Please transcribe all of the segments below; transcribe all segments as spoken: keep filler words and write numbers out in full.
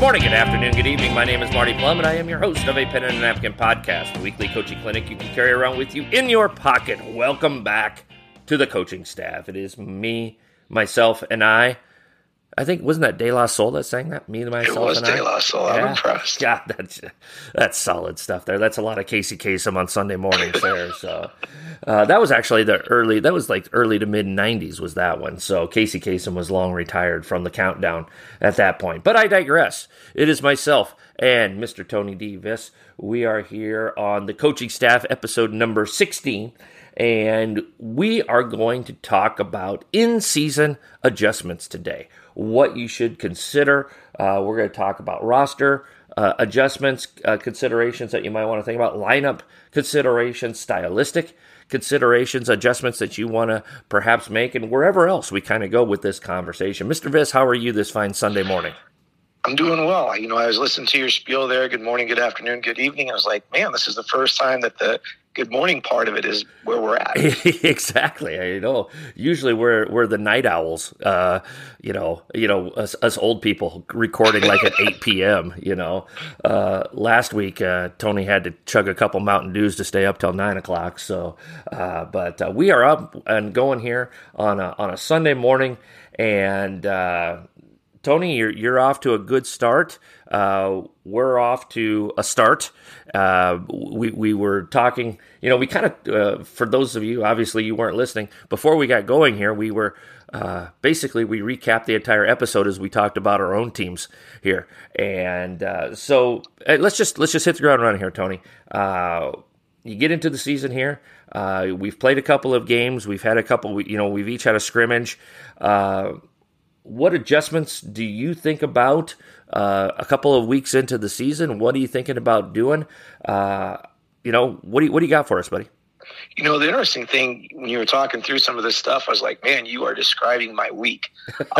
Good morning, good afternoon, good evening. My name is Marty Plum, and I am your host of a Pen and a Napkin podcast, a weekly coaching clinic you can carry around with you in your pocket. Welcome back to the coaching staff. It is me, myself, and I. I think, wasn't that De La Soul that sang that? Me, myself, and I? It was and De La Soul. Yeah. I'm impressed. Yeah, that's, that's solid stuff there. That's a lot of Casey Kasem on Sunday mornings there. So uh, that was actually the early, that was like early to mid nineties was that one. So Casey Kasem was long retired from the countdown at that point. But I digress. It is myself and Mister Tony D. DeVis. We are here on the coaching staff, episode number sixteen. And we are going to talk about in-season adjustments today, what you should consider. Uh, we're going to talk about roster uh, adjustments, uh, considerations that you might want to think about, lineup considerations, stylistic considerations, adjustments that you want to perhaps make, and wherever else we kind of go with this conversation. Mister Viss, how are you this fine Sunday morning? I'm doing well. You know, I was listening to your spiel there. Good morning, good afternoon, good evening. I was like, man, this is the first time that the good morning part of it is where we're at. Exactly. I know. Usually we're we're the night owls. Uh, you know, you know, us, us old people recording like at eight p.m. You know, uh, last week uh, Tony had to chug a couple Mountain Dews to stay up till nine o'clock. So, uh, but uh, we are up and going here on a, on a Sunday morning, and. Uh, Tony, you're you're off to a good start. Uh, we're off to a start. Uh, we we were talking, you know, we kind of, uh, for those of you, obviously you weren't listening, before we got going here, we were, uh, basically we recapped the entire episode as we talked about our own teams here. And uh, so hey, let's just let's just hit the ground running here, Tony. Uh, you get into the season here. Uh, we've played a couple of games. We've had a couple, you know, we've each had a scrimmage. Uh What adjustments do you think about uh, a couple of weeks into the season? What are you thinking about doing? Uh, you know, what do you, what do you got for us, buddy? You know, the interesting thing, when you were talking through some of this stuff, I was like, man, you are describing my week.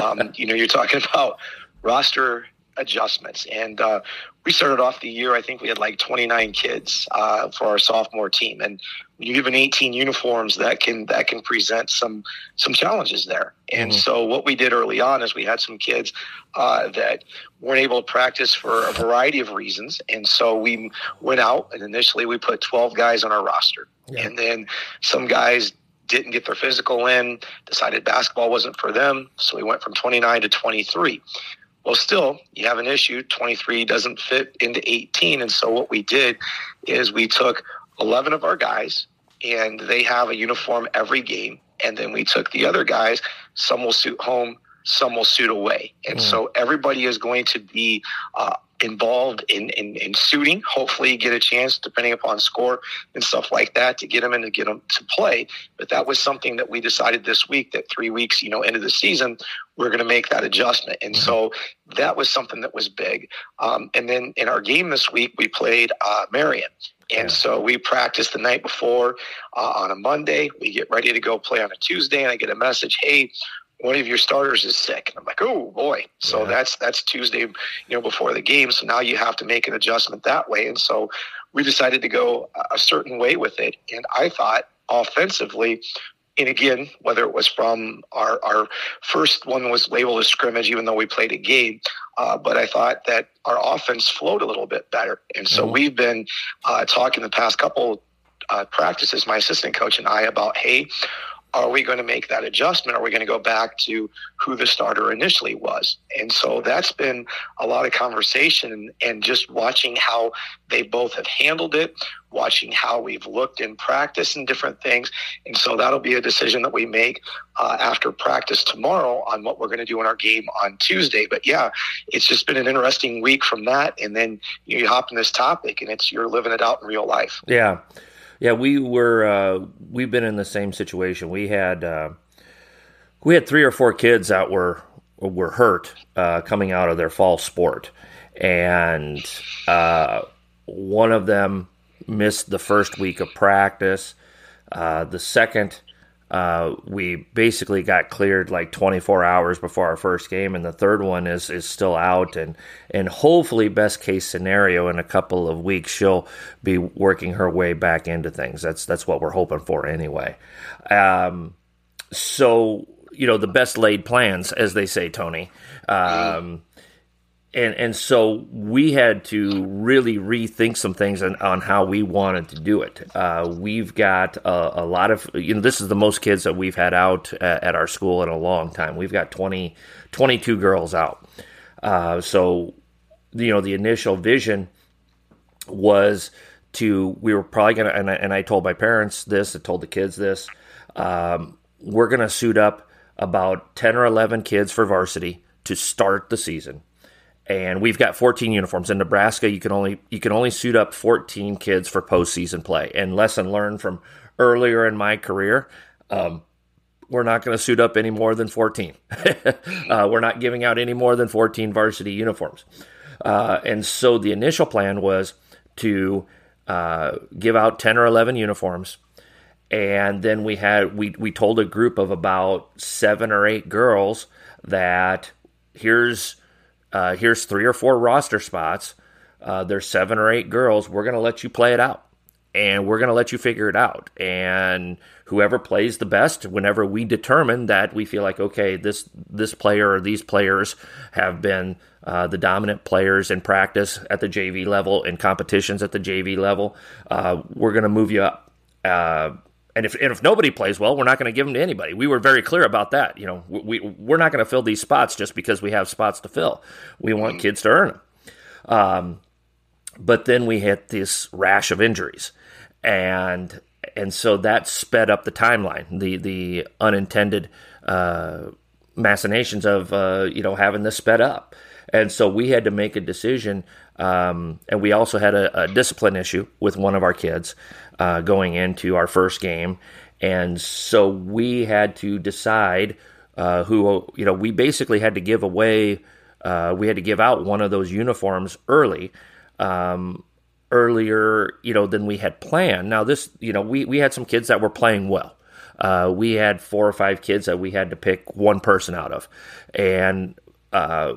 Um, you know, you're talking about roster adjustments. And uh, we started off the year, I think we had like twenty-nine kids uh, for our sophomore team. And when you're given eighteen uniforms, that can that can present some some challenges there. And mm-hmm. so what we did early on is we had some kids uh, that weren't able to practice for a variety of reasons. And so we went out and initially we put twelve guys on our roster. Yeah. And then some guys didn't get their physical in, decided basketball wasn't for them. So we went from twenty-nine to twenty-three. Well, still, you have an issue. twenty-three doesn't fit into eighteen. And so what we did is we took eleven of our guys, and they have a uniform every game. And then we took the other guys. Some will suit home, some will suit away. And mm. so everybody is going to be uh, involved in, in, in suiting. Hopefully you get a chance, depending upon score and stuff like that, to get them and to get them to play. But that was something that we decided this week, that three weeks, you know, into the season, we're going to make that adjustment. And so that was something that was big. Um, and then in our game this week, we played uh, Marion. And yeah. so we practiced the night before uh, on a Monday. We get ready to go play on a Tuesday, and I get a message, hey, one of your starters is sick. And I'm like, oh, boy. So yeah. that's that's Tuesday, you know, before the game. So now you have to make an adjustment that way. And so we decided to go a certain way with it. And I thought offensively, and again, whether it was from our, our first one was labeled a scrimmage, even though we played a game. Uh, but I thought that our offense flowed a little bit better. And so mm-hmm. we've been uh, talking the past couple uh, practices, my assistant coach and I, about, hey, are we going to make that adjustment? Are we going to go back to who the starter initially was? And so that's been a lot of conversation, and just watching how they both have handled it, watching how we've looked in practice and different things. And so that'll be a decision that we make uh, after practice tomorrow on what we're going to do in our game on Tuesday. But yeah, it's just been an interesting week from that. And then you hop on this topic and it's, you're living it out in real life. Yeah. Yeah, we were. Uh, we've been in the same situation. We had uh, we had three or four kids that were were hurt uh, coming out of their fall sport, and uh, one of them missed the first week of practice. Uh, the second, uh, we basically got cleared like twenty-four hours before our first game, and the third one is is still out. And and hopefully, best case scenario, in a couple of weeks, she'll be working her way back into things. That's that's what we're hoping for anyway. Um, so, you know, the best laid plans, as they say, Tony. Um, And and so we had to really rethink some things on, on how we wanted to do it. Uh, we've got a, a lot of, you know, this is the most kids that we've had out uh, at our school in a long time. We've got twenty, twenty-two girls out. Uh, so, you know, the initial vision was to, we were probably going to, and I, and I told my parents this, I told the kids this, um, we're going to suit up about ten or eleven kids for varsity to start the season. And we've got fourteen uniforms in Nebraska. You can only you can only suit up fourteen kids for postseason play. And lesson learned from earlier in my career, um, we're not going to suit up any more than fourteen. uh, we're not giving out any more than fourteen varsity uniforms. Uh, and so the initial plan was to uh, give out ten or eleven uniforms. And then we had we we told a group of about seven or eight girls that here's. Uh, here's three or four roster spots. Uh, there's seven or eight girls. We're going to let you play it out, and we're going to let you figure it out. And whoever plays the best, whenever we determine that we feel like, okay, this this player or these players have been uh, the dominant players in practice at the J V level, in competitions at the J V level, uh, we're going to move you up. Uh, And if and if nobody plays well, we're not going to give them to anybody. We were very clear about that. You know, we we're not going to fill these spots just because we have spots to fill. We want kids to earn them. Um, but then we hit this rash of injuries, and and so that sped up the timeline. The the unintended uh, machinations of uh, you know having this sped up, and so we had to make a decision. Um, and we also had a, a discipline issue with one of our kids uh, going into our first game. And so we had to decide uh, who, you know, we basically had to give away, uh, we had to give out one of those uniforms early, um, earlier, you know, than we had planned. Now this, you know, we, we had some kids that were playing well. Uh, we had four or five kids that we had to pick one person out of. And, uh,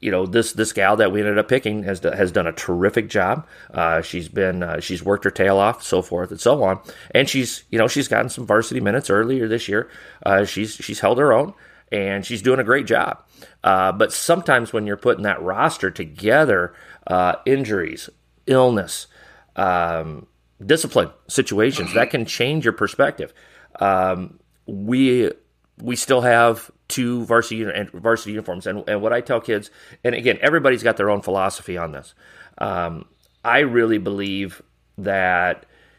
You know, this this gal that we ended up picking has has done a terrific job. Uh, she's been uh, she's worked her tail off, so forth and so on. And she's you know she's gotten some varsity minutes earlier this year. Uh, she's she's held her own, and she's doing a great job. Uh, but sometimes when you're putting that roster together, uh, injuries, illness, um, discipline situations that can change your perspective. Um, we we still have. Two varsity and varsity uniforms, and and what I tell kids, and again, everybody's got their own philosophy on this. Um, I really believe that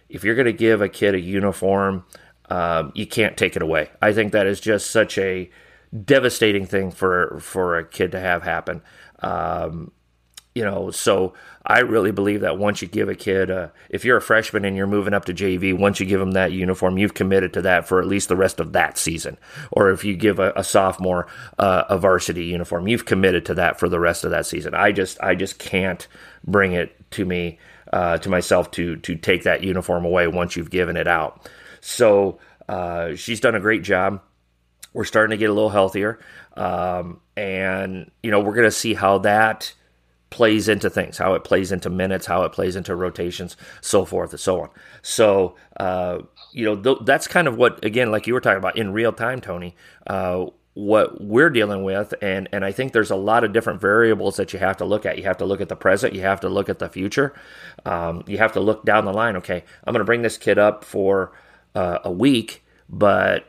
if you're going to give a kid a uniform, um, you can't take it away. I think that is just such a devastating thing for for a kid to have happen. Um, you know, so I really believe that once you give a kid, a, if you're a freshman and you're moving up to J V, once you give them that uniform, you've committed to that for at least the rest of that season. Or if you give a, a sophomore uh, a varsity uniform, you've committed to that for the rest of that season. I just, I just can't bring it to me, uh, to myself to to take that uniform away once you've given it out. So uh, she's done a great job. We're starting to get a little healthier, um, and you know we're going to see how that. Plays into things, how it plays into minutes, how it plays into rotations, so forth and so on. So, uh, you know, th- that's kind of what, again, like you were talking about in real time, Tony, uh, what we're dealing with. And, and I think there's a lot of different variables that you have to look at. You have to look at the present. You have to look at the future. Um, you have to look down the line. Okay, I'm going to bring this kid up for uh, a week, but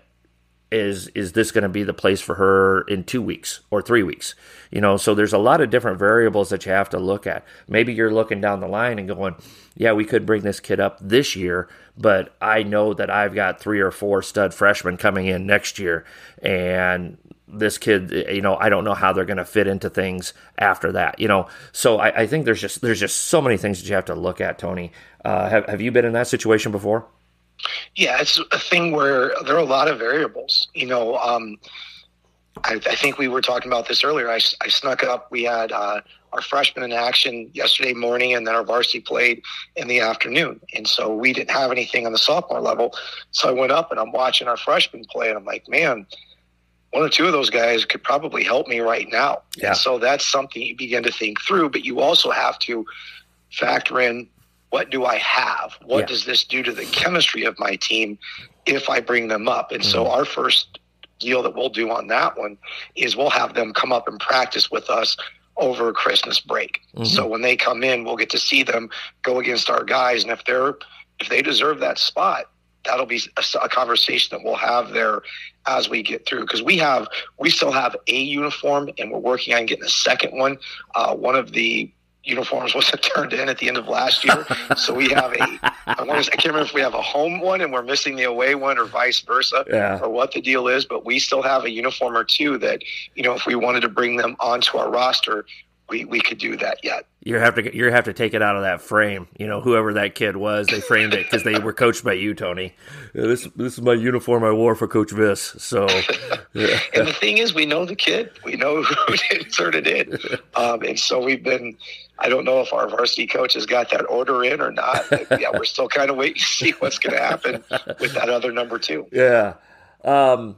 is is this going to be the place for her in two weeks or three weeks? You know, so there's a lot of different variables that you have to look at. Maybe you're looking down the line and going, yeah, we could bring this kid up this year, but I know that I've got three or four stud freshmen coming in next year, and this kid, you know, I don't know how they're going to fit into things after that, you know. So I, I think there's just there's just so many things that you have to look at, Tony. Uh, have, have you been in that situation before? Yeah, it's a thing where there are a lot of variables. You know, um, I, I think we were talking about this earlier. I, I snuck it up. We had uh, our freshmen in action yesterday morning, and then our varsity played in the afternoon. And so we didn't have anything on the sophomore level. So I went up, and I'm watching our freshmen play, and I'm like, man, one or two of those guys could probably help me right now. Yeah. And so that's something you begin to think through, but you also have to factor in, what do I have? What yeah. does this do to the chemistry of my team if I bring them up? And mm-hmm. so our first deal that we'll do on that one is we'll have them come up and practice with us over Christmas break. Mm-hmm. So when they come in, we'll get to see them go against our guys. And if they're, if they deserve that spot, that'll be a, a conversation that we'll have there as we get through. Cause we have, we still have a uniform and we're working on getting a second one. Uh, one of the uniforms wasn't turned in at the end of last year. So we have a, I want to, I can't remember if we have a home one and we're missing the away one or vice versa, yeah, or what the deal is, but we still have a uniform or two that, you know, if we wanted to bring them onto our roster, we, we could do that yet. You have to, you have to take it out of that frame. You know, whoever that kid was, they framed it because they were coached by you, Tony. This, this is my uniform I wore for Coach Viss. So, yeah. And the thing is, we know the kid. We know who did turn it in. Um, and so we've been, I don't know if our varsity coach has got that order in or not. But yeah, we're still kind of waiting to see what's going to happen with that other number two. Yeah. Um,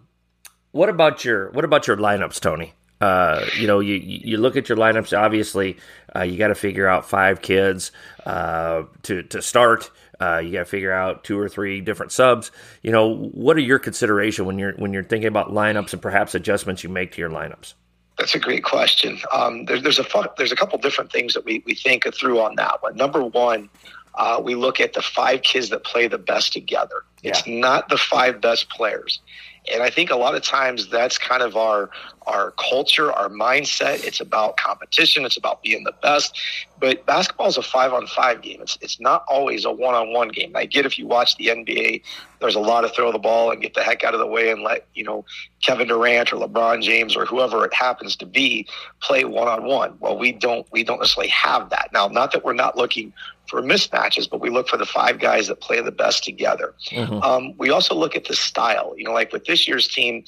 what about your, what about your lineups, Tony? Uh, you know, you, you look at your lineups, obviously, uh, you got to figure out five kids, uh, to, to start, uh, you got to figure out two or three different subs. You know, what are your consideration when you're, when you're thinking about lineups and perhaps adjustments you make to your lineups? That's a great question. Um, there, there's a fun, there's a couple different things that we, we think through on that one. Number one, uh, we look at the five kids that play the best together. Yeah. It's not the five best players. And I think a lot of times that's kind of our our culture, our mindset. It's about competition. It's about being the best. But basketball is a five-on-five game. It's it's not always a one-on-one game. And I get if you watch the N B A, there's a lot of throw the ball and get the heck out of the way and let, you know, Kevin Durant or LeBron James or whoever it happens to be play one-on-one. Well, we don't we don't necessarily have that. Now, not that we're not looking for mismatches, but we look for the five guys that play the best together. Mm-hmm. Um, we also look at the style. You know, like with this year's team,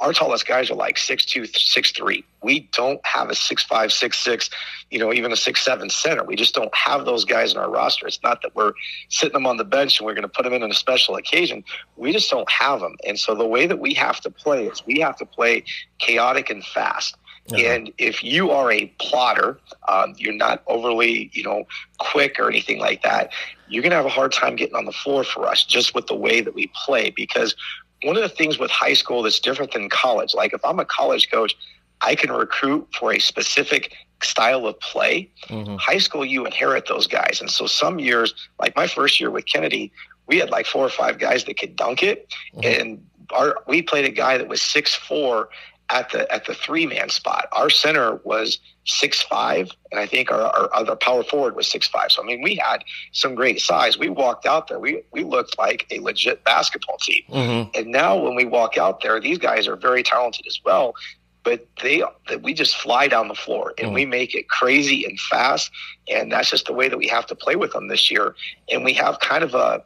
our tallest guys are like six two, six three. We don't have a six five, six six, you know, even a six seven center. We just don't have those guys in our roster. It's not that we're sitting them on the bench and we're going to put them in on a special occasion. We just don't have them. And so the way that we have to play is we have to play chaotic and fast. Uh-huh. And if you are a plotter, um, you're not overly, you know, quick or anything like that, you're going to have a hard time getting on the floor for us just with the way that we play. Because one of the things with high school that's different than college, like if I'm a college coach, I can recruit for a specific style of play. Mm-hmm. High school, you inherit those guys. And so some years, like my first year with Kennedy, we had like four or five guys that could dunk it. Mm-hmm. And our, we played a guy that was six four at the at the three-man spot. Our center was six five, and I think our, our other power forward was six five. So, I mean, we had some great size. We walked out there. We, we looked like a legit basketball team. Mm-hmm. And now when we walk out there, these guys are very talented as well, but they that we just fly down the floor, and mm-hmm. we make it crazy and fast, and that's just the way that we have to play with them this year. And we have kind of a,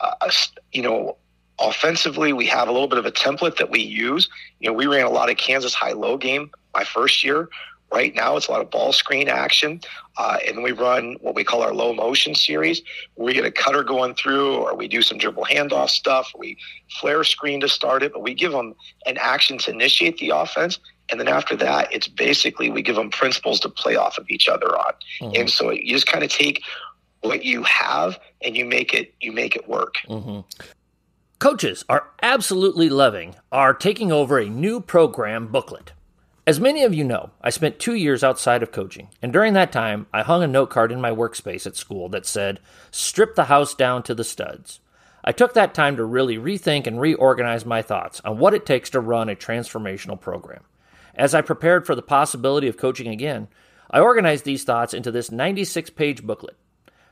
a you know, offensively, we have a little bit of a template that we use. You know, we ran a lot of Kansas high-low game my first year. Right now, it's a lot of ball screen action, uh, and we run what we call our low motion series. We get a cutter going through, or we do some dribble handoff stuff. We flare screen to start it, but we give them an action to initiate the offense. And then after that, it's basically we give them principles to play off of each other on. Mm-hmm. And so you just kind of take what you have and you make it you make it work. Mm-hmm. Coaches are absolutely loving are taking over a new program booklet. As many of you know, I spent two years outside of coaching, and during that time, I hung a note card in my workspace at school that said, "Strip the house down to the studs." I took that time to really rethink and reorganize my thoughts on what it takes to run a transformational program. As I prepared for the possibility of coaching again, I organized these thoughts into this ninety-six page booklet.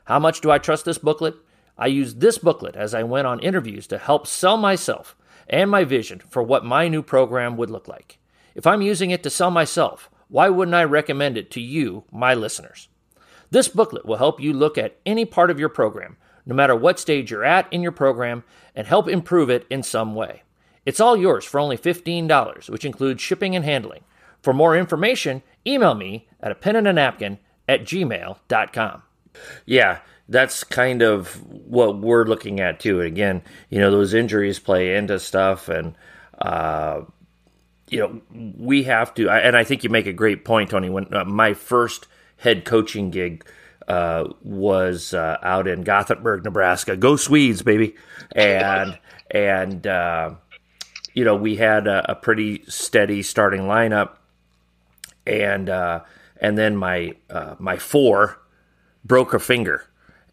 How much do I trust this booklet? I used this booklet as I went on interviews to help sell myself and my vision for what my new program would look like. If I'm using it to sell myself, why wouldn't I recommend it to you, my listeners? This booklet will help you look at any part of your program, no matter what stage you're at in your program, and help improve it in some way. It's all yours for only fifteen dollars, which includes shipping and handling. For more information, email me at a pen and a napkin at gmail dot com. Yeah. That's kind of what we're looking at, too. And again, you know, those injuries play into stuff. And, uh, you know, we have to, and I think you make a great point, Tony. When uh, my first head coaching gig uh, was uh, out in Gothenburg, Nebraska. Go Swedes, baby. And, and uh, you know, we had a, a pretty steady starting lineup. And uh, and then my uh, my four broke her finger,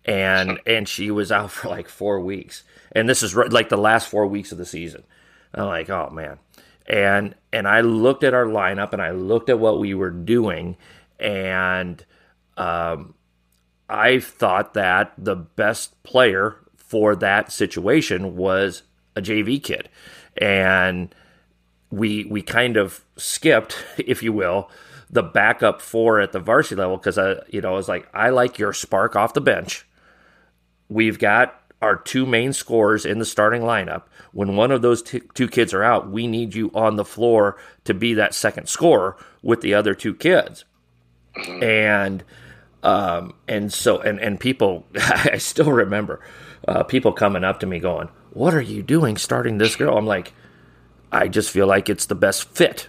and and she was out for like four weeks. And this is like the last four weeks of the season. I'm like, oh man, and and I looked at our lineup and I looked at what we were doing, and um, I thought that the best player for that situation was a J V kid, and we we kind of skipped, if you will, the backup four at the varsity level, because I you know I was like, I like your spark off the bench. We've got our two main scorers in the starting lineup. When one of those t- two kids are out, we need you on the floor to be that second scorer with the other two kids. And um, and so and and people, I still remember uh, people coming up to me going, "What are you doing starting this girl?" I'm like, I just feel like it's the best fit.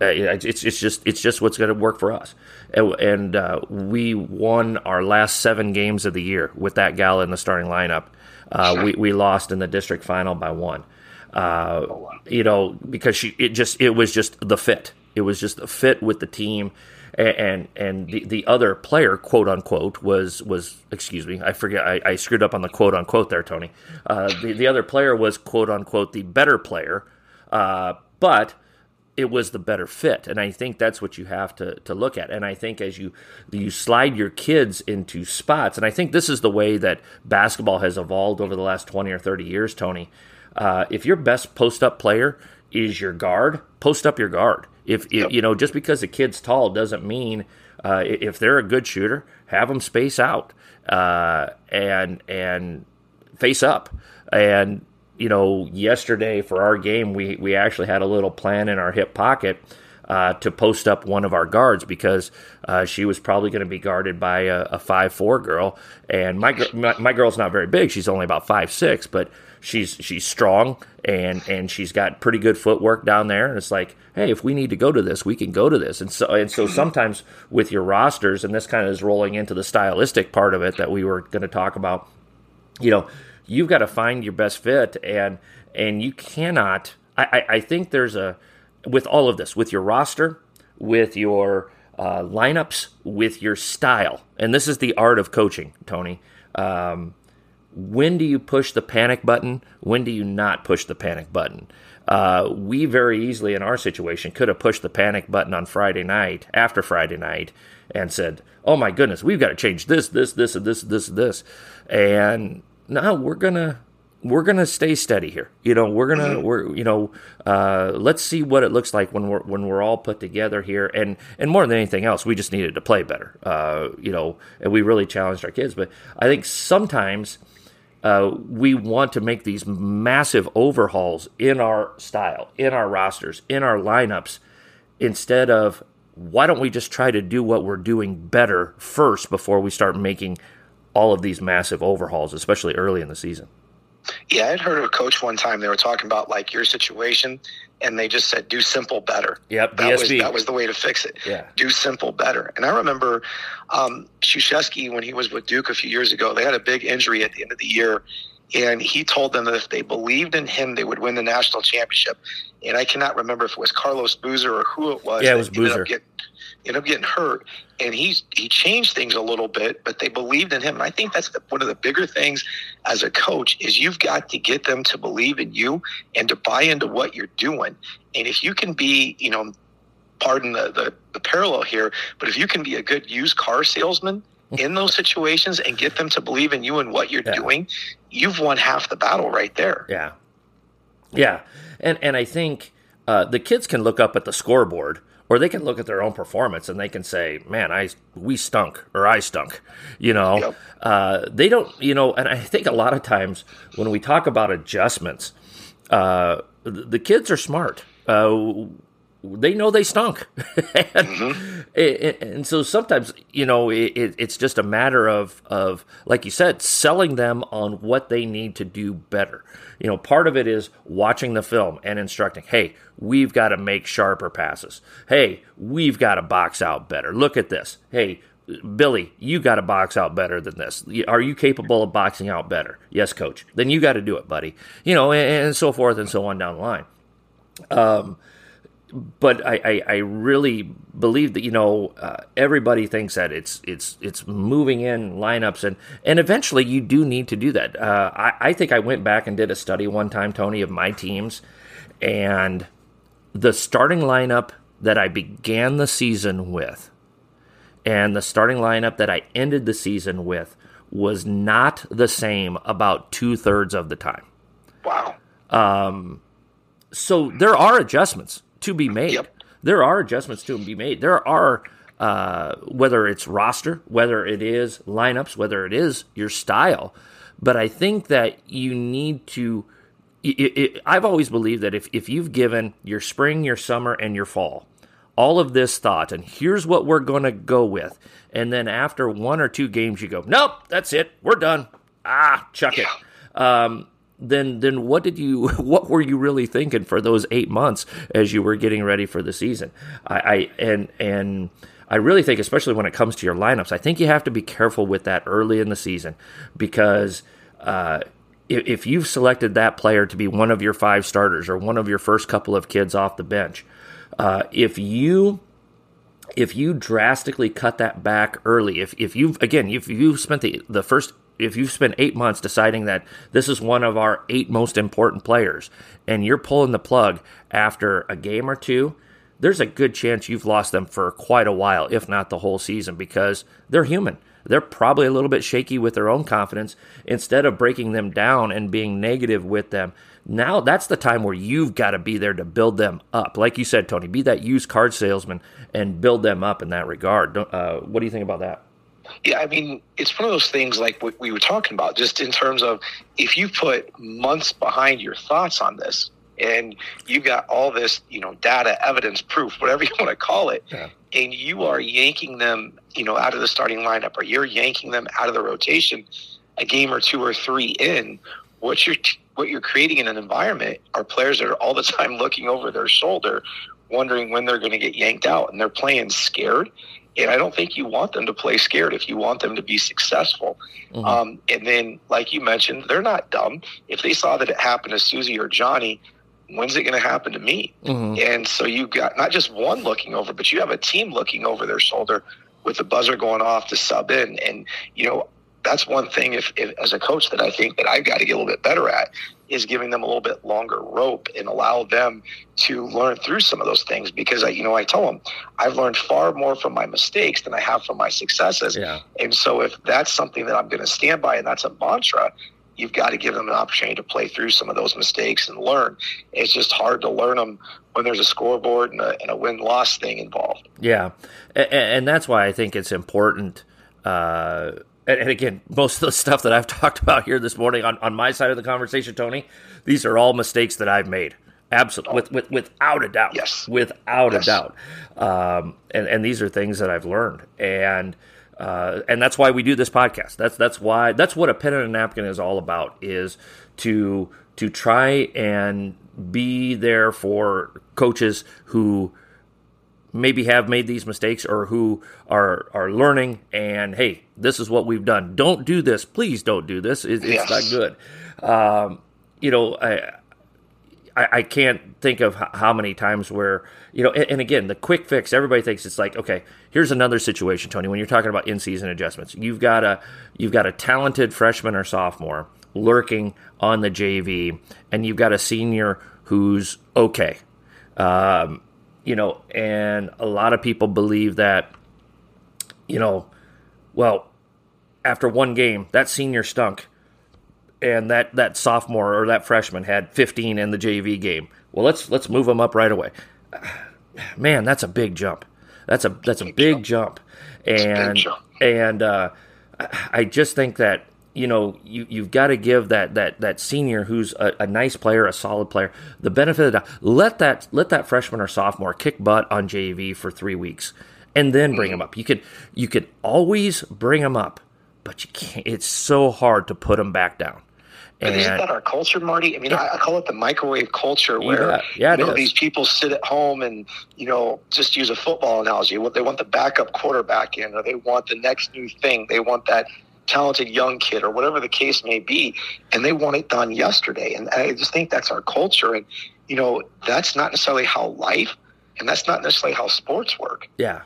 Uh, it's it's just it's just what's going to work for us. And, and uh, we won our last seven games of the year with that gal in the starting lineup. Uh, we we lost in the district final by one, uh, you know, because she it just it was just the fit. It was just the fit with the team, and and, and the, the other player, quote unquote, was was excuse me, I forget, I, I screwed up on the quote unquote there, Tony. Uh, the the other player was quote unquote the better player, uh, but it was the better fit, and I think that's what you have to to look at. And I think as you you slide your kids into spots, and I think this is the way that basketball has evolved over the last twenty or thirty years, Tony. Uh, if your best post-up player is your guard, post up your guard. If, yep. if you know, just because a kid's tall doesn't mean uh, if they're a good shooter, have them space out uh, and and face up. And you know, yesterday for our game, we, we actually had a little plan in our hip pocket uh, to post up one of our guards because uh, she was probably going to be guarded by a, a five four girl. And my, my my girl's not very big. She's only about five six, but she's she's strong, and, and she's got pretty good footwork down there. And it's like, hey, if we need to go to this, we can go to this. And so, and so sometimes with your rosters, and this kind of is rolling into the stylistic part of it that we were going to talk about, you know, you've got to find your best fit, and and you cannot. I, I think there's a with all of this, with your roster, with your uh, lineups, with your style, and this is the art of coaching, Tony. Um, when do you push the panic button? When do you not push the panic button? Uh, we very easily in our situation could have pushed the panic button on Friday night after Friday night and said, "Oh my goodness, we've got to change this, this, this, and this, this, this," and no, we're gonna we're gonna stay steady here. You know, we're gonna we're you know uh, let's see what it looks like when we're when we're all put together here. And and more than anything else, we just needed to play better. Uh, you know, and we really challenged our kids. But I think sometimes uh, we want to make these massive overhauls in our style, in our rosters, in our lineups, instead of why don't we just try to do what we're doing better first before we start making all of these massive overhauls, especially early in the season. Yeah, I had heard of a coach one time. They were talking about like your situation, and they just said, do simple better. Yep, that was, that was the way to fix it. Yeah. Do simple better. And I remember um, Krzyzewski, when he was with Duke a few years ago, they had a big injury at the end of the year, and he told them that if they believed in him, they would win the national championship. And I cannot remember if it was Carlos Boozer or who it was. Yeah, it was Boozer. Ended up getting hurt, and he's he changed things a little bit, but they believed in him. And I think that's the, one of the bigger things as a coach is you've got to get them to believe in you and to buy into what you're doing. And if you can be, you know, pardon the, the, the parallel here, but if you can be a good used car salesman in those situations and get them to believe in you and what you're yeah. doing, you've won half the battle right there. Yeah. Yeah. And, and I think uh, the kids can look up at the scoreboard, or they can look at their own performance and they can say, man, I we stunk, or I stunk, you know. Yep. Uh, they don't, you know, and I think a lot of times when we talk about adjustments, uh, the kids are smart. Uh, they know they stunk. and, mm-hmm. and, and so sometimes, you know, it, it's just a matter of, of, like you said, selling them on what they need to do better. You know, part of it is watching the film and instructing, hey, we've got to make sharper passes. Hey, we've got to box out better. Look at this. Hey, Billy, you got to box out better than this. Are you capable of boxing out better? Yes, coach. Then you got to do it, buddy. You know, and, and so forth and so on down the line. Um, But I, I, I really believe that, you know, uh, everybody thinks that it's it's it's moving in lineups, and, and eventually you do need to do that. Uh, I, I think I went back and did a study one time, Tony, of my teams, and the starting lineup that I began the season with and the starting lineup that I ended the season with was not the same about two-thirds of the time. Wow. Um, so there are adjustments to be made. Yep. There are adjustments to be made. There are, uh, whether it's roster, whether it is lineups, whether it is your style. But I think that you need to, it, it, I've always believed that if, if you've given your spring, your summer, and your fall all of this thought, and here's what we're going to go with, and then after one or two games you go, nope, that's it, we're done, ah, chuck yeah. it. Um, then then what did you what were you really thinking for those eight months as you were getting ready for the season? I, I and and I really think, especially when it comes to your lineups, I think you have to be careful with that early in the season, because uh, if, if you've selected that player to be one of your five starters or one of your first couple of kids off the bench, uh, if you if you drastically cut that back early, if if you've again if you've spent the the first if you've spent eight months deciding that this is one of our eight most important players and you're pulling the plug after a game or two, there's a good chance you've lost them for quite a while, if not the whole season, because they're human. They're probably a little bit shaky with their own confidence. Instead of breaking them down and being negative with them, now that's the time where you've got to be there to build them up. Like you said, Tony, be that used card salesman and build them up in that regard. Uh, what do you think about that? Yeah, I mean, it's one of those things like what we were talking about, just in terms of if you put months behind your thoughts on this and you got all this, you know, data, evidence, proof, whatever you want to call it, yeah. and you are yanking them, you know, out of the starting lineup, or you're yanking them out of the rotation a game or two or three in, what you're, what you're creating in an environment are players that are all the time looking over their shoulder, wondering when they're going to get yanked out, and they're playing scared. And I don't think you want them to play scared if you want them to be successful. Mm-hmm. Um, and then, like you mentioned, they're not dumb. If they saw that it happened to Susie or Johnny, when's it going to happen to me? Mm-hmm. And so you've got not just one looking over, but you have a team looking over their shoulder with the buzzer going off to sub in. And, you know, that's one thing if, if as a coach that I think that I've got to get a little bit better at is giving them a little bit longer rope and allow them to learn through some of those things. Because I, you know, I tell them I've learned far more from my mistakes than I have from my successes. Yeah. And so if that's something that I'm going to stand by and that's a mantra, you've got to give them an opportunity to play through some of those mistakes and learn. It's just hard to learn them when there's a scoreboard and a, and a win-loss thing involved. Yeah. And, and that's why I think it's important, uh, and again, most of the stuff that I've talked about here this morning on, on my side of the conversation, Tony, these are all mistakes that I've made. Absolutely. With, with, without a doubt. Yes. Without yes. a doubt. Um, and, and these are things that I've learned. And uh, and that's why we do this podcast. That's that's why that's what a pen and a napkin is all about, is to to try and be there for coaches who maybe have made these mistakes or who are are learning, and hey, this is what we've done. Don't do this. Please don't do this. It, yes. It's not good. Um, you know, I, I I can't think of how many times where, you know, and, and again, the quick fix, everybody thinks it's like, okay, here's another situation, Tony, when you're talking about in-season adjustments. You've got a, you've got a talented freshman or sophomore lurking on the J V, and you've got a senior who's okay. Um You know, and a lot of people believe that, you know, well, after one game, that senior stunk, and that, that sophomore or that freshman had fifteen in the J V game. Well, let's let's move them up right away. Man, that's a big jump. That's a that's a big jump, and and uh, I just think that, you know, you, you've got to give that that that senior who's a, a nice player, a solid player, the benefit of the doubt. Let that let that freshman or sophomore kick butt on J V for three weeks, and then bring them up. You could you could always bring them up, but you can't. It's so hard to put them back down. And but isn't that our culture, Marty? I mean, yeah. I call it the microwave culture, where yeah. Yeah, you know, these people sit at home and, you know, just use a football analogy. They want the backup quarterback in, or they want the next new thing. They want that talented young kid, or whatever the case may be, and they want it done yesterday. And I just think that's our culture, and, you know, that's not necessarily how life And that's not necessarily how sports work. Yeah.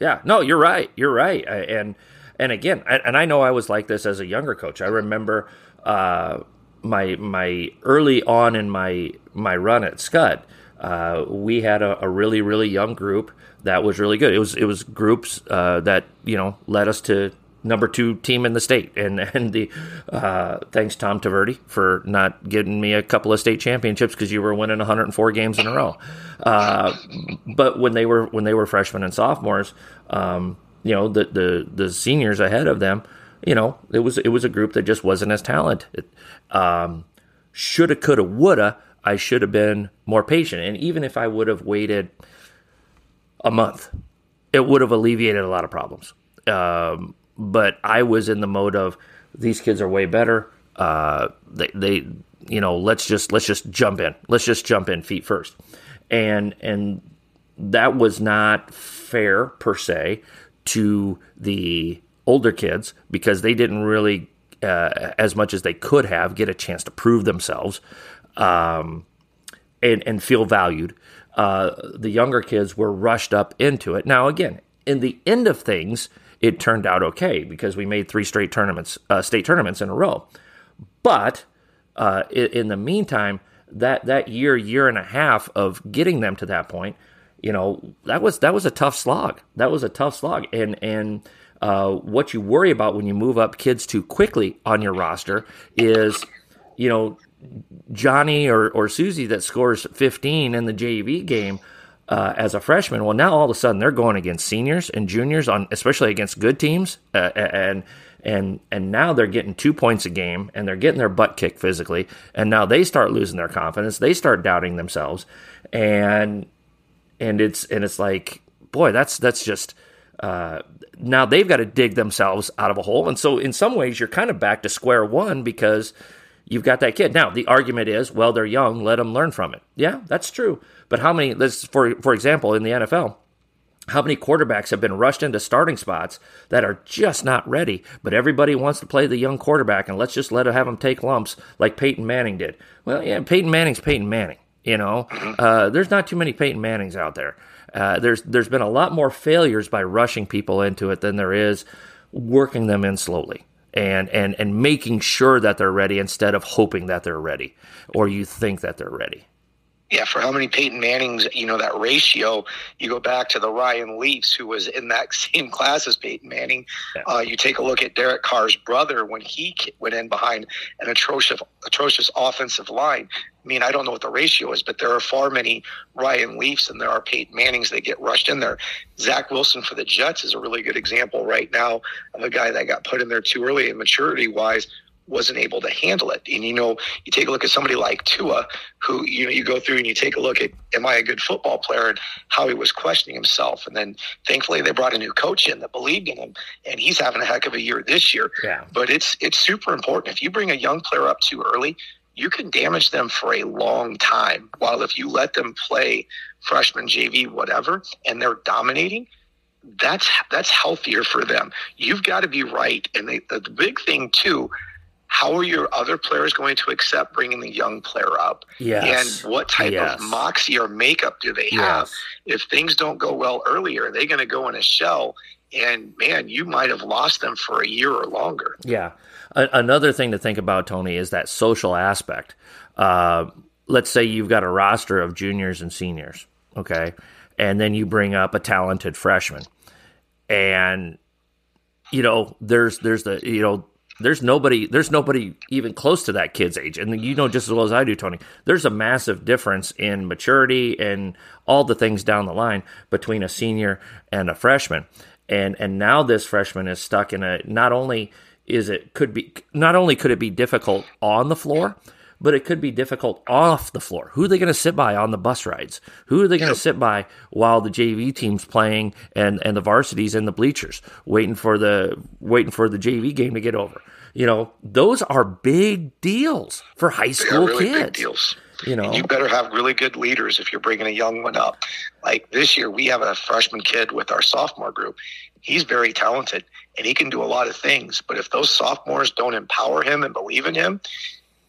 Yeah. No, you're right. You're right. I, and and again, I, and I know I was like this as a younger coach. I remember uh, my my early on in my my run at Scud, uh, we had a, a really really young group that was really good. It was it was groups uh, that you know led us to number two team in the state. And and the uh, thanks Tom Taverty for not getting me a couple of state championships because you were winning one hundred four games in a row. Uh, but when they were when they were freshmen and sophomores, um, you know the, the the seniors ahead of them, you know it was it was a group that just wasn't as talented. Um, shoulda, coulda, woulda. I should have been more patient. And even if I would have waited a month, it would have alleviated a lot of problems. Um, but I was in the mode of these kids are way better. Uh, they, they, you know, let's just let's just jump in. Let's just jump in feet first. And and that was not fair per se to the older kids because they didn't really, uh, as much as they could have, get a chance to prove themselves um, and and feel valued. Uh, the younger kids were rushed up into it. Now, again, in the end of things, it turned out okay because we made three straight tournaments, uh, state tournaments in a row. But uh, in, in the meantime, that that year, year and a half of getting them to that point, you know, that was that was a tough slog. That was a tough slog. And and uh, what you worry about when you move up kids too quickly on your roster is, you know, Johnny or, or Susie that scores fifteen in the J V game uh, as a freshman. Well, now all of a sudden they're going against seniors and juniors, on especially against good teams, uh, and and and now they're getting two points a game and they're getting their butt kicked physically. And now they start losing their confidence. They start doubting themselves, and and it's and it's like, boy, that's that's just. Uh, now they've got to dig themselves out of a hole. And so in some ways you're kind of back to square one because you've got that kid. Now, the argument is, well, they're young, let them learn from it. Yeah, that's true. But how many, let's, for for example, in the N F L, how many quarterbacks have been rushed into starting spots that are just not ready, but everybody wants to play the young quarterback and let's just let them have them take lumps like Peyton Manning did? Well, yeah, Peyton Manning's Peyton Manning, you know. Uh, there's not too many Peyton Mannings out there. Uh, there's there's been a lot more failures by rushing people into it than there is working them in slowly. And, and and making sure that they're ready instead of hoping that they're ready or you think that they're ready. Yeah, for how many Peyton Mannings, you know, that ratio, you go back to the Ryan Leafs, who was in that same class as Peyton Manning. Yeah. Uh, you take a look at Derek Carr's brother when he went in behind an atrocious, atrocious offensive line. I mean, I don't know what the ratio is, but there are far many Ryan Leafs and there are Peyton Mannings that get rushed in there. Zach Wilson for the Jets is a really good example right now of a guy that got put in there too early and maturity-wise wasn't able to handle it. And, you know, you take a look at somebody like Tua, who, you know, you go through and you take a look at, am I a good football player, and how he was questioning himself. And then thankfully they brought a new coach in that believed in him, and he's having a heck of a year this year. Yeah. But it's it's super important. If you bring a young player up too early, you can damage them for a long time. While if you let them play freshman, J V, whatever, and they're dominating, that's that's healthier for them. You've got to be right. And they, the, the big thing, too, how are your other players going to accept bringing the young player up? Yes. And what type yes. of moxie or makeup do they have? Yes. If things don't go well earlier, are they going to go in a shell? And, man, you might have lost them for a year or longer. Yeah. Another thing to think about, Tony, is that social aspect. Uh, let's say you've got a roster of juniors and seniors, okay? And then you bring up a talented freshman. And, you know, there's there's the, you know, there's nobody there's nobody even close to that kid's age. And you know just as well as I do, Tony, there's a massive difference in maturity and all the things down the line between a senior and a freshman. And and now this freshman is stuck in a not only is it could be not only could it be difficult on the floor, but it could be difficult off the floor. Who are they going to sit by on the bus rides? Who are they going to sit by while the J V team's playing and, and the varsity's in the bleachers waiting for the waiting for the J V game to get over? You know, those are big deals for high school really kids. Big deals. You know, and you better have really good leaders if you're bringing a young one up. Like this year, we have a freshman kid with our sophomore group. He's very talented and he can do a lot of things. But if those sophomores don't empower him and believe in him,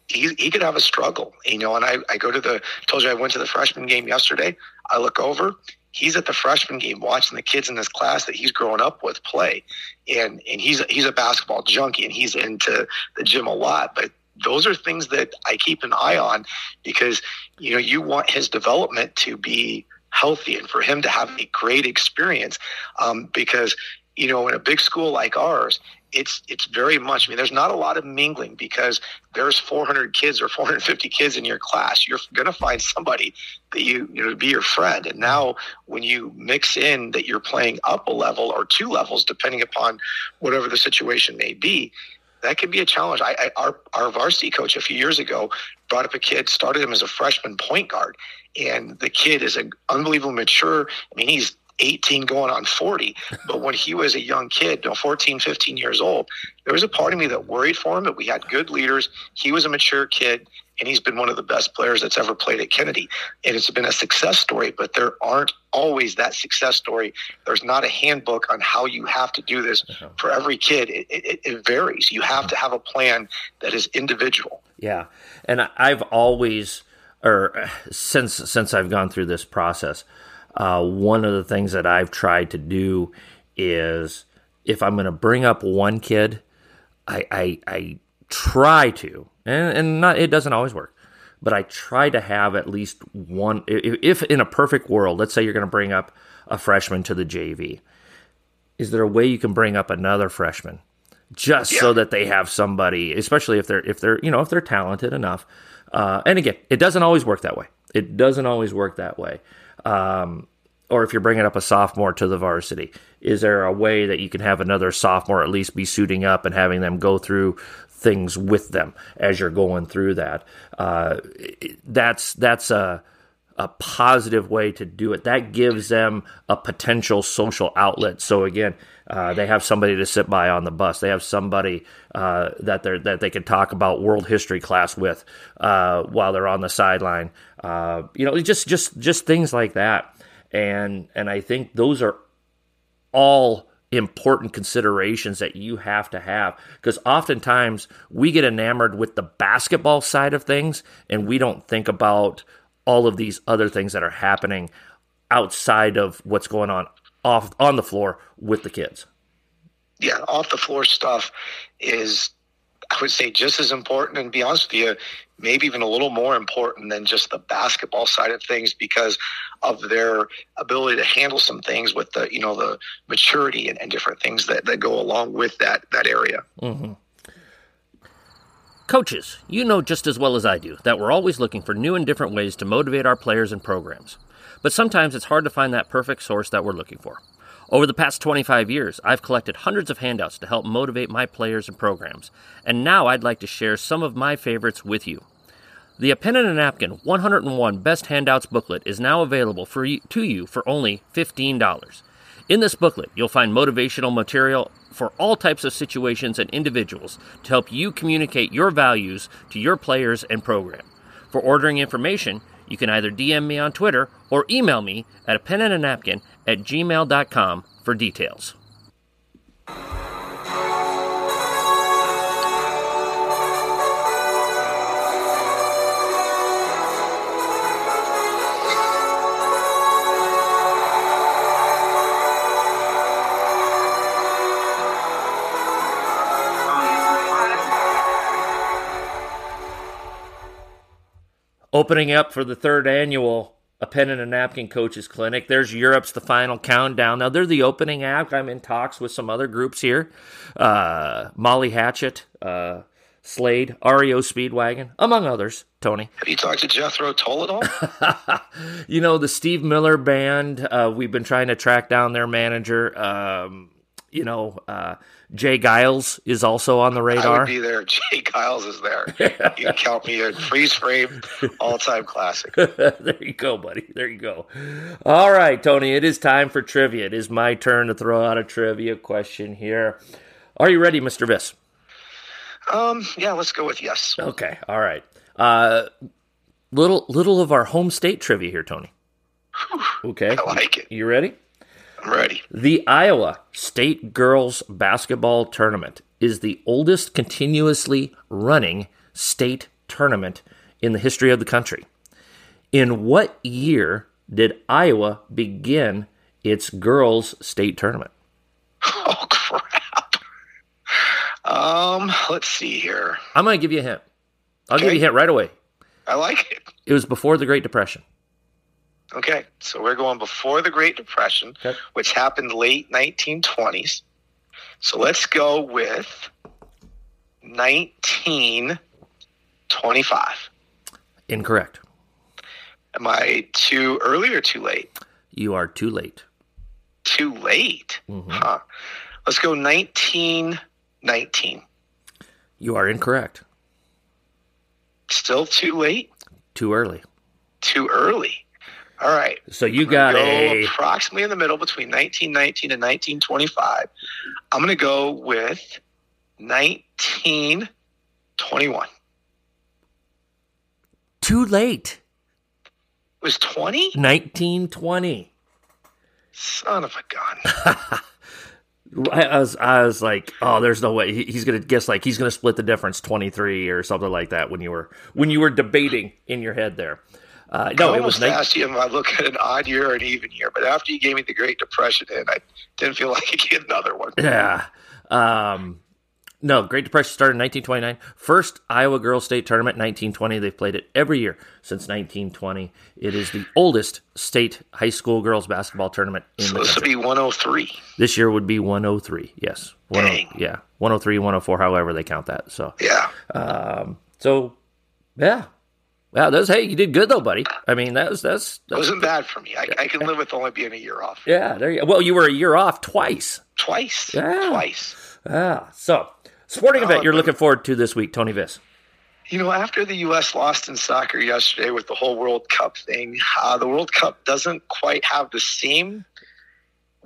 he, he could have a struggle. You know, and I, I go to the, I told you I went to the freshman game yesterday. I look over he's at the freshman game watching the kids in this class that he's growing up with play. And and he's he's a basketball junkie, and he's into the gym a lot. But those are things that I keep an eye on, because, you know, you want his development to be healthy and for him to have a great experience, um, because, you know, in a big school like ours, it's it's very much, I mean, there's not a lot of mingling, because there's four hundred kids or four hundred fifty kids in your class. You're going to find somebody that you, you know, be your friend. And now when you mix in that you're playing up a level or two levels, depending upon whatever the situation may be, that can be a challenge. I, I our, our varsity coach a few years ago brought up a kid, started him as a freshman point guard, and the kid is an unbelievably mature. I mean, he's eighteen going on forty, but when he was a young kid, you know, fourteen, fifteen years old, there was a part of me that worried for him, but we had good leaders. He was a mature kid, and he's been one of the best players that's ever played at Kennedy. And it's been a success story, but there aren't always that success story. There's not a handbook on how you have to do this for every kid. It, it, it varies. You have to have a plan that is individual. Yeah. And I've always, or since, since I've gone through this process, Uh, one of the things that I've tried to do is, if I'm going to bring up one kid, I I, I try to, and, and not, it doesn't always work, but I try to have at least one. If, if in a perfect world, let's say you're going to bring up a freshman to the J V, is there a way you can bring up another freshman just yeah. so that they have somebody, especially if they're if they're you know if they're talented enough? Uh, and again, it doesn't always work that way. It doesn't always work that way. Um, or if you're bringing up a sophomore to the varsity, is there a way that you can have another sophomore at least be suiting up and having them go through things with them as you're going through that? Uh, that's that's a a positive way to do it. That gives them a potential social outlet. So again, uh, they have somebody to sit by on the bus. They have somebody uh, that they that they can talk about world history class with uh, while they're on the sideline. Uh, you know, just just just things like that. And and I think those are all important considerations that you have to have, because oftentimes we get enamored with the basketball side of things, and we don't think about all of these other things that are happening outside of what's going on off on the floor with the kids. Yeah, off the floor stuff is, I would say, just as important, and to be honest with you, maybe even a little more important than just the basketball side of things, because of their ability to handle some things with the, you know, the maturity and, and different things that, that go along with that, that area. Mm-hmm. Coaches, you know just as well as I do that we're always looking for new and different ways to motivate our players and programs. But sometimes it's hard to find that perfect source that we're looking for. Over the past twenty-five years, I've collected hundreds of handouts to help motivate my players and programs. And now I'd like to share some of my favorites with you. The A Pen and a Napkin one oh one Best Handouts booklet is now available for you, to you for only fifteen dollars. In this booklet, you'll find motivational material for all types of situations and individuals to help you communicate your values to your players and program. For ordering information, you can either D M me on Twitter or email me at a pen and a napkin at gmail dot com for details. Opening up for the third annual A Pen and a Napkin Coaches Clinic. There's Europe's The Final Countdown. Now, they're the opening act. I'm in talks with some other groups here. Uh, Molly Hatchet, uh, Slade, R E O Speedwagon, among others, Tony. Have you talked to Jethro Tull at all? You know, the Steve Miller Band, uh, we've been trying to track down their manager. Um, you know, uh, Jay Giles is also on the radar. I would be there. Jay Giles is there. You can count me in. Freeze frame, all-time classic. There you go, buddy. There you go. All right, Tony, it is time for trivia. It is my turn to throw out a trivia question here. Are you ready, Mister Viss? Um, yeah, let's go with yes. Okay, all right. Uh, little, little of our home state trivia here, Tony. Whew, okay. I like it. You ready? I'm ready. The Iowa State Girls Basketball Tournament is the oldest continuously running state tournament in the history of the country. In what year did Iowa begin its girls' state tournament? Oh, crap. Um, let's see here. I'm going to give you a hint. I'll okay. give you a hint right away. I like it. It was before the Great Depression. Okay, so we're going before the Great Depression, okay. which happened late nineteen twenties. So let's go with nineteen twenty-five. Incorrect. Am I too early or too late? You are too late. Too late? Mm-hmm. Huh. Let's go nineteen nineteen. You are incorrect. Still too late? Too early. Too early. All right. So you got a... approximately in the middle between nineteen nineteen and nineteen twenty-five. I'm going to go with nineteen twenty-one. Too late. It was twenty? nineteen twenty. Son of a gun. I, I was I was like, oh, there's no way. He, he's going to guess like he's going to split the difference twenty-three or something like that when you were when you were debating in your head there. Uh, no, I almost it was asked you if I look at an odd year or an even year, but after you gave me the Great Depression, and I didn't feel like I could get another one. Yeah. Um, no, Great Depression started in nineteen twenty-nine. First Iowa Girls State Tournament, nineteen twenty. They've played it every year since nineteen twenty. It is the oldest state high school girls basketball tournament in so the this country. Would be one oh three. This year would be one oh three, yes. Dang. Yeah, one oh three, one oh four, however they count that. So yeah. Um, so, yeah. Wow, that's hey, you did good though, buddy. I mean, that was that's that wasn't bad for me. I, I can live with only being a year off. Yeah, there you. Well, you were a year off twice. Twice. Yeah. Twice. Ah, so sporting event you're looking forward to this week, Tony Viss. You know, after the U S lost in soccer yesterday with the whole World Cup thing, uh, the World Cup doesn't quite have the same.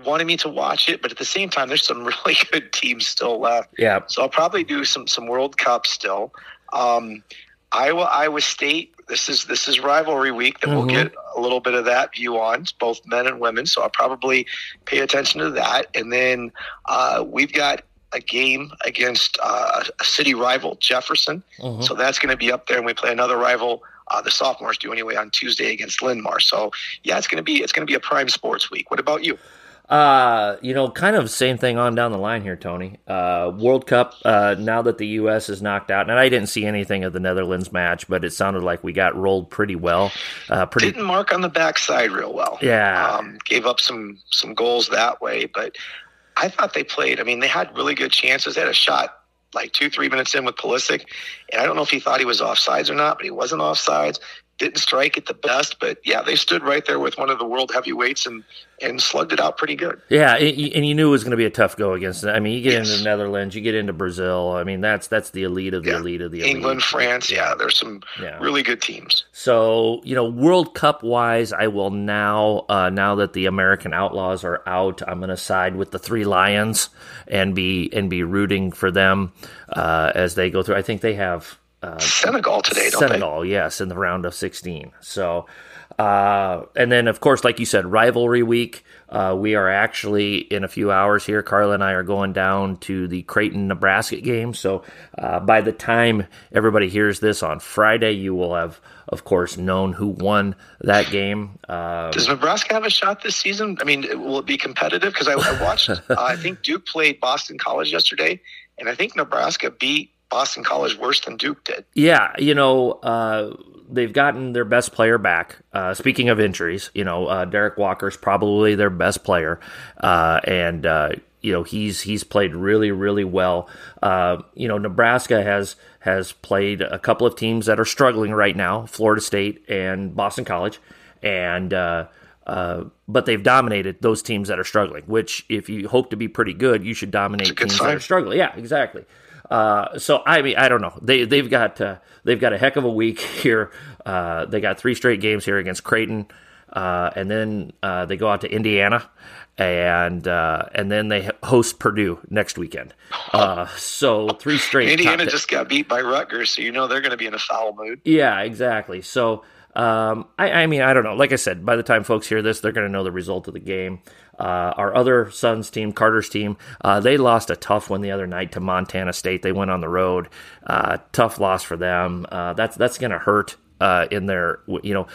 Wanted me to watch it, but at the same time, there's some really good teams still left. Yeah. So I'll probably do some some World Cup still. Um, Iowa, Iowa State. This is this is rivalry week that mm-hmm. we'll get a little bit of that view on. It's both men and women, so I'll probably pay attention to that. And then uh, we've got a game against uh, a city rival, Jefferson. Mm-hmm. So that's going to be up there, and we play another rival. Uh, the sophomores do anyway on Tuesday against Linmar. So yeah, it's going to be it's going to be a prime sports week. What about you? Uh, you know, kind of same thing on down the line here, Tony. Uh, World Cup, uh, now that the U S is knocked out, and I didn't see anything of the Netherlands match, but it sounded like we got rolled pretty well. Uh, pretty Didn't mark on the backside real well. Yeah. Um, gave up some, some goals that way, but I thought they played. I mean, they had really good chances. They had a shot like two, three minutes in with Pulisic, and I don't know if he thought he was offsides or not, but he wasn't offsides. Didn't strike at the best, but yeah, they stood right there with one of the world heavyweights and, and slugged it out pretty good. Yeah, and you knew it was going to be a tough go against them. I mean, you get yes. into the Netherlands, you get into Brazil. I mean, that's that's the elite of the yeah. elite of the elite. England, France, yeah, there's some yeah. really good teams. So, you know, World Cup-wise, I will now, uh, now that the American Outlaws are out, I'm going to side with the Three Lions and be, and be rooting for them uh, as they go through. I think they have... Uh, Senegal today, don't Senegal, they? Yes, in the round of sixteen. So, uh, and then, of course, like you said, rivalry week. Uh, we are actually, in a few hours here, Carla and I are going down to the Creighton, Nebraska game. So uh, by the time everybody hears this on Friday, you will have, of course, known who won that game. Um, Does Nebraska have a shot this season? I mean, will it be competitive? Because I, I watched, uh, I think Duke played Boston College yesterday, and I think Nebraska beat Boston College worse than Duke did. Yeah, you know, uh, they've gotten their best player back. Uh, speaking of injuries, you know, uh, Derek Walker's probably their best player, uh, and uh, you know he's he's played really really well. Uh, you know, Nebraska has has played a couple of teams that are struggling right now: Florida State and Boston College, and. Uh, Uh, but they've dominated those teams that are struggling, which if you hope to be pretty good, you should dominate teams sign. that are struggling. Yeah, exactly. Uh, so, I mean, I don't know. They, they've got uh, they've got a heck of a week here. Uh, they got three straight games here against Creighton, uh, and then uh, they go out to Indiana, and uh, and then they host Purdue next weekend. Uh, so, three straight. Indiana just got beat by Rutgers, so you know they're going to be in a foul mood. Yeah, exactly. So... Um, I, I mean, I don't know. Like I said, by the time folks hear this, they're going to know the result of the game. Uh, our other Suns team, Carter's team, uh, they lost a tough one the other night to Montana State. They went on the road. Uh, tough loss for them. Uh, that's that's going to hurt uh, in their, you know,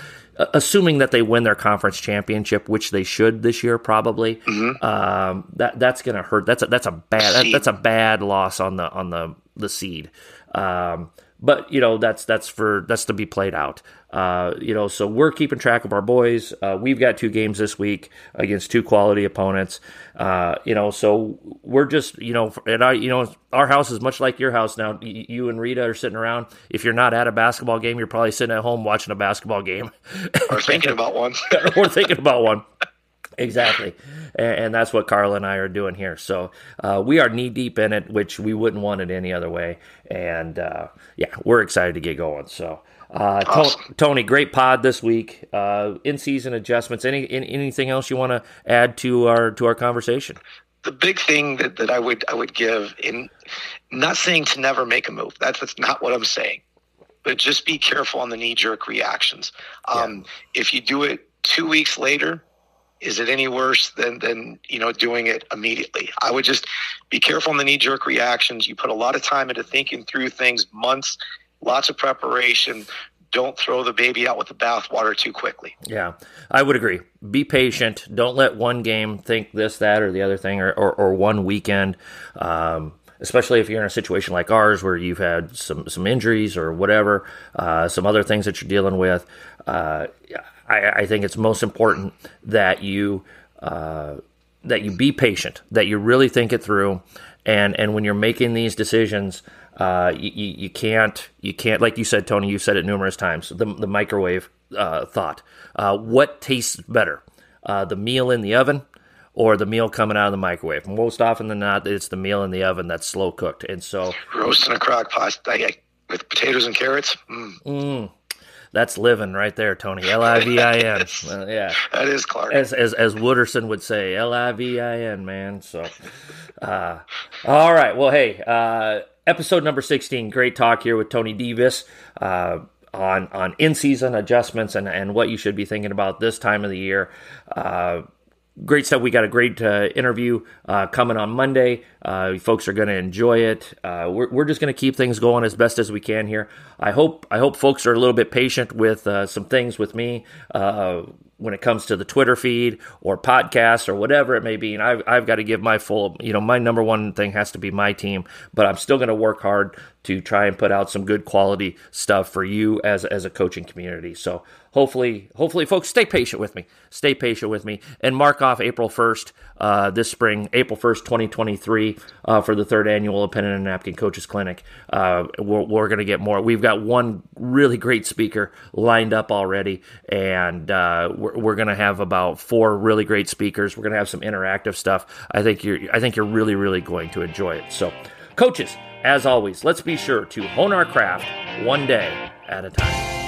assuming that they win their conference championship, which they should this year probably. Mm-hmm. Um, that that's going to hurt. That's a, that's a bad that, that's a bad loss on the on the the seed. Um, but you know that's that's for that's to be played out. Uh, you know, so we're keeping track of our boys. Uh, we've got two games this week against two quality opponents. Uh, you know, so we're just, you know, and I, you know, our house is much like your house now. Y- you and Rita are sitting around. If you're not at a basketball game, you're probably sitting at home watching a basketball game, or thinking about one. Or thinking about one. Exactly, and, and that's what Carla and I are doing here. So uh, we are knee deep in it, which we wouldn't want it any other way. And uh, yeah, we're excited to get going. So. Uh, awesome. Tony, great pod this week. Uh, in-season adjustments. Any, in, anything else you want to add to our to our conversation? The big thing that, that I would I would give in, not saying to never make a move. That's that's not what I'm saying. But just be careful on the knee-jerk reactions. Um, yeah. If you do it two weeks later, is it any worse than than you know doing it immediately? I would just be careful on the knee-jerk reactions. You put a lot of time into thinking through things, months. Lots of preparation. Don't throw the baby out with the bathwater too quickly. Yeah, I would agree. Be patient. Don't let one game think this, that, or the other thing, or, or, or one weekend, um, especially if you're in a situation like ours where you've had some, some injuries or whatever, uh, some other things that you're dealing with. Uh, I, I think it's most important that you uh, that you be patient, that you really think it through, and, and when you're making these decisions, Uh, you, you, you can't, you can't, like you said, Tony, you've said it numerous times, the, the microwave uh, thought. Uh, what tastes better, uh, the meal in the oven or the meal coming out of the microwave? Most often than not, it's the meal in the oven that's slow cooked. And so roasting a crock pot with potatoes and carrots. Mm. Mm, that's living right there, Tony. L I V I N. uh, yeah, that is Clark. As, as, as Wooderson would say, L I V I N, man. So, uh, all right. Well, hey, uh, episode number sixteen, great talk here with Tony DeVis uh, on, on in-season adjustments and, and what you should be thinking about this time of the year. Uh, great stuff. We got a great uh, interview uh, coming on Monday. Uh, folks are going to enjoy it. Uh, we're, we're just going to keep things going as best as we can here. I hope I hope folks are a little bit patient with uh, some things with me uh, when it comes to the Twitter feed or podcasts or whatever it may be. And I've, I've got to give my full, you know, my number one thing has to be my team, but I'm still going to work hard to try and put out some good quality stuff for you as, as a coaching community. So hopefully, hopefully folks stay patient with me, stay patient with me and mark off April first uh, this spring, April first, twenty twenty-three uh, for the third annual Pen and Napkin Coaches Clinic. Uh, we're, we're going to get more. We've got one really great speaker lined up already, and uh, we're, we're going to have about four really great speakers. We're going to have some interactive stuff. I think you're, I think you're really, really going to enjoy it. So, coaches, as always, let's be sure to hone our craft one day at a time.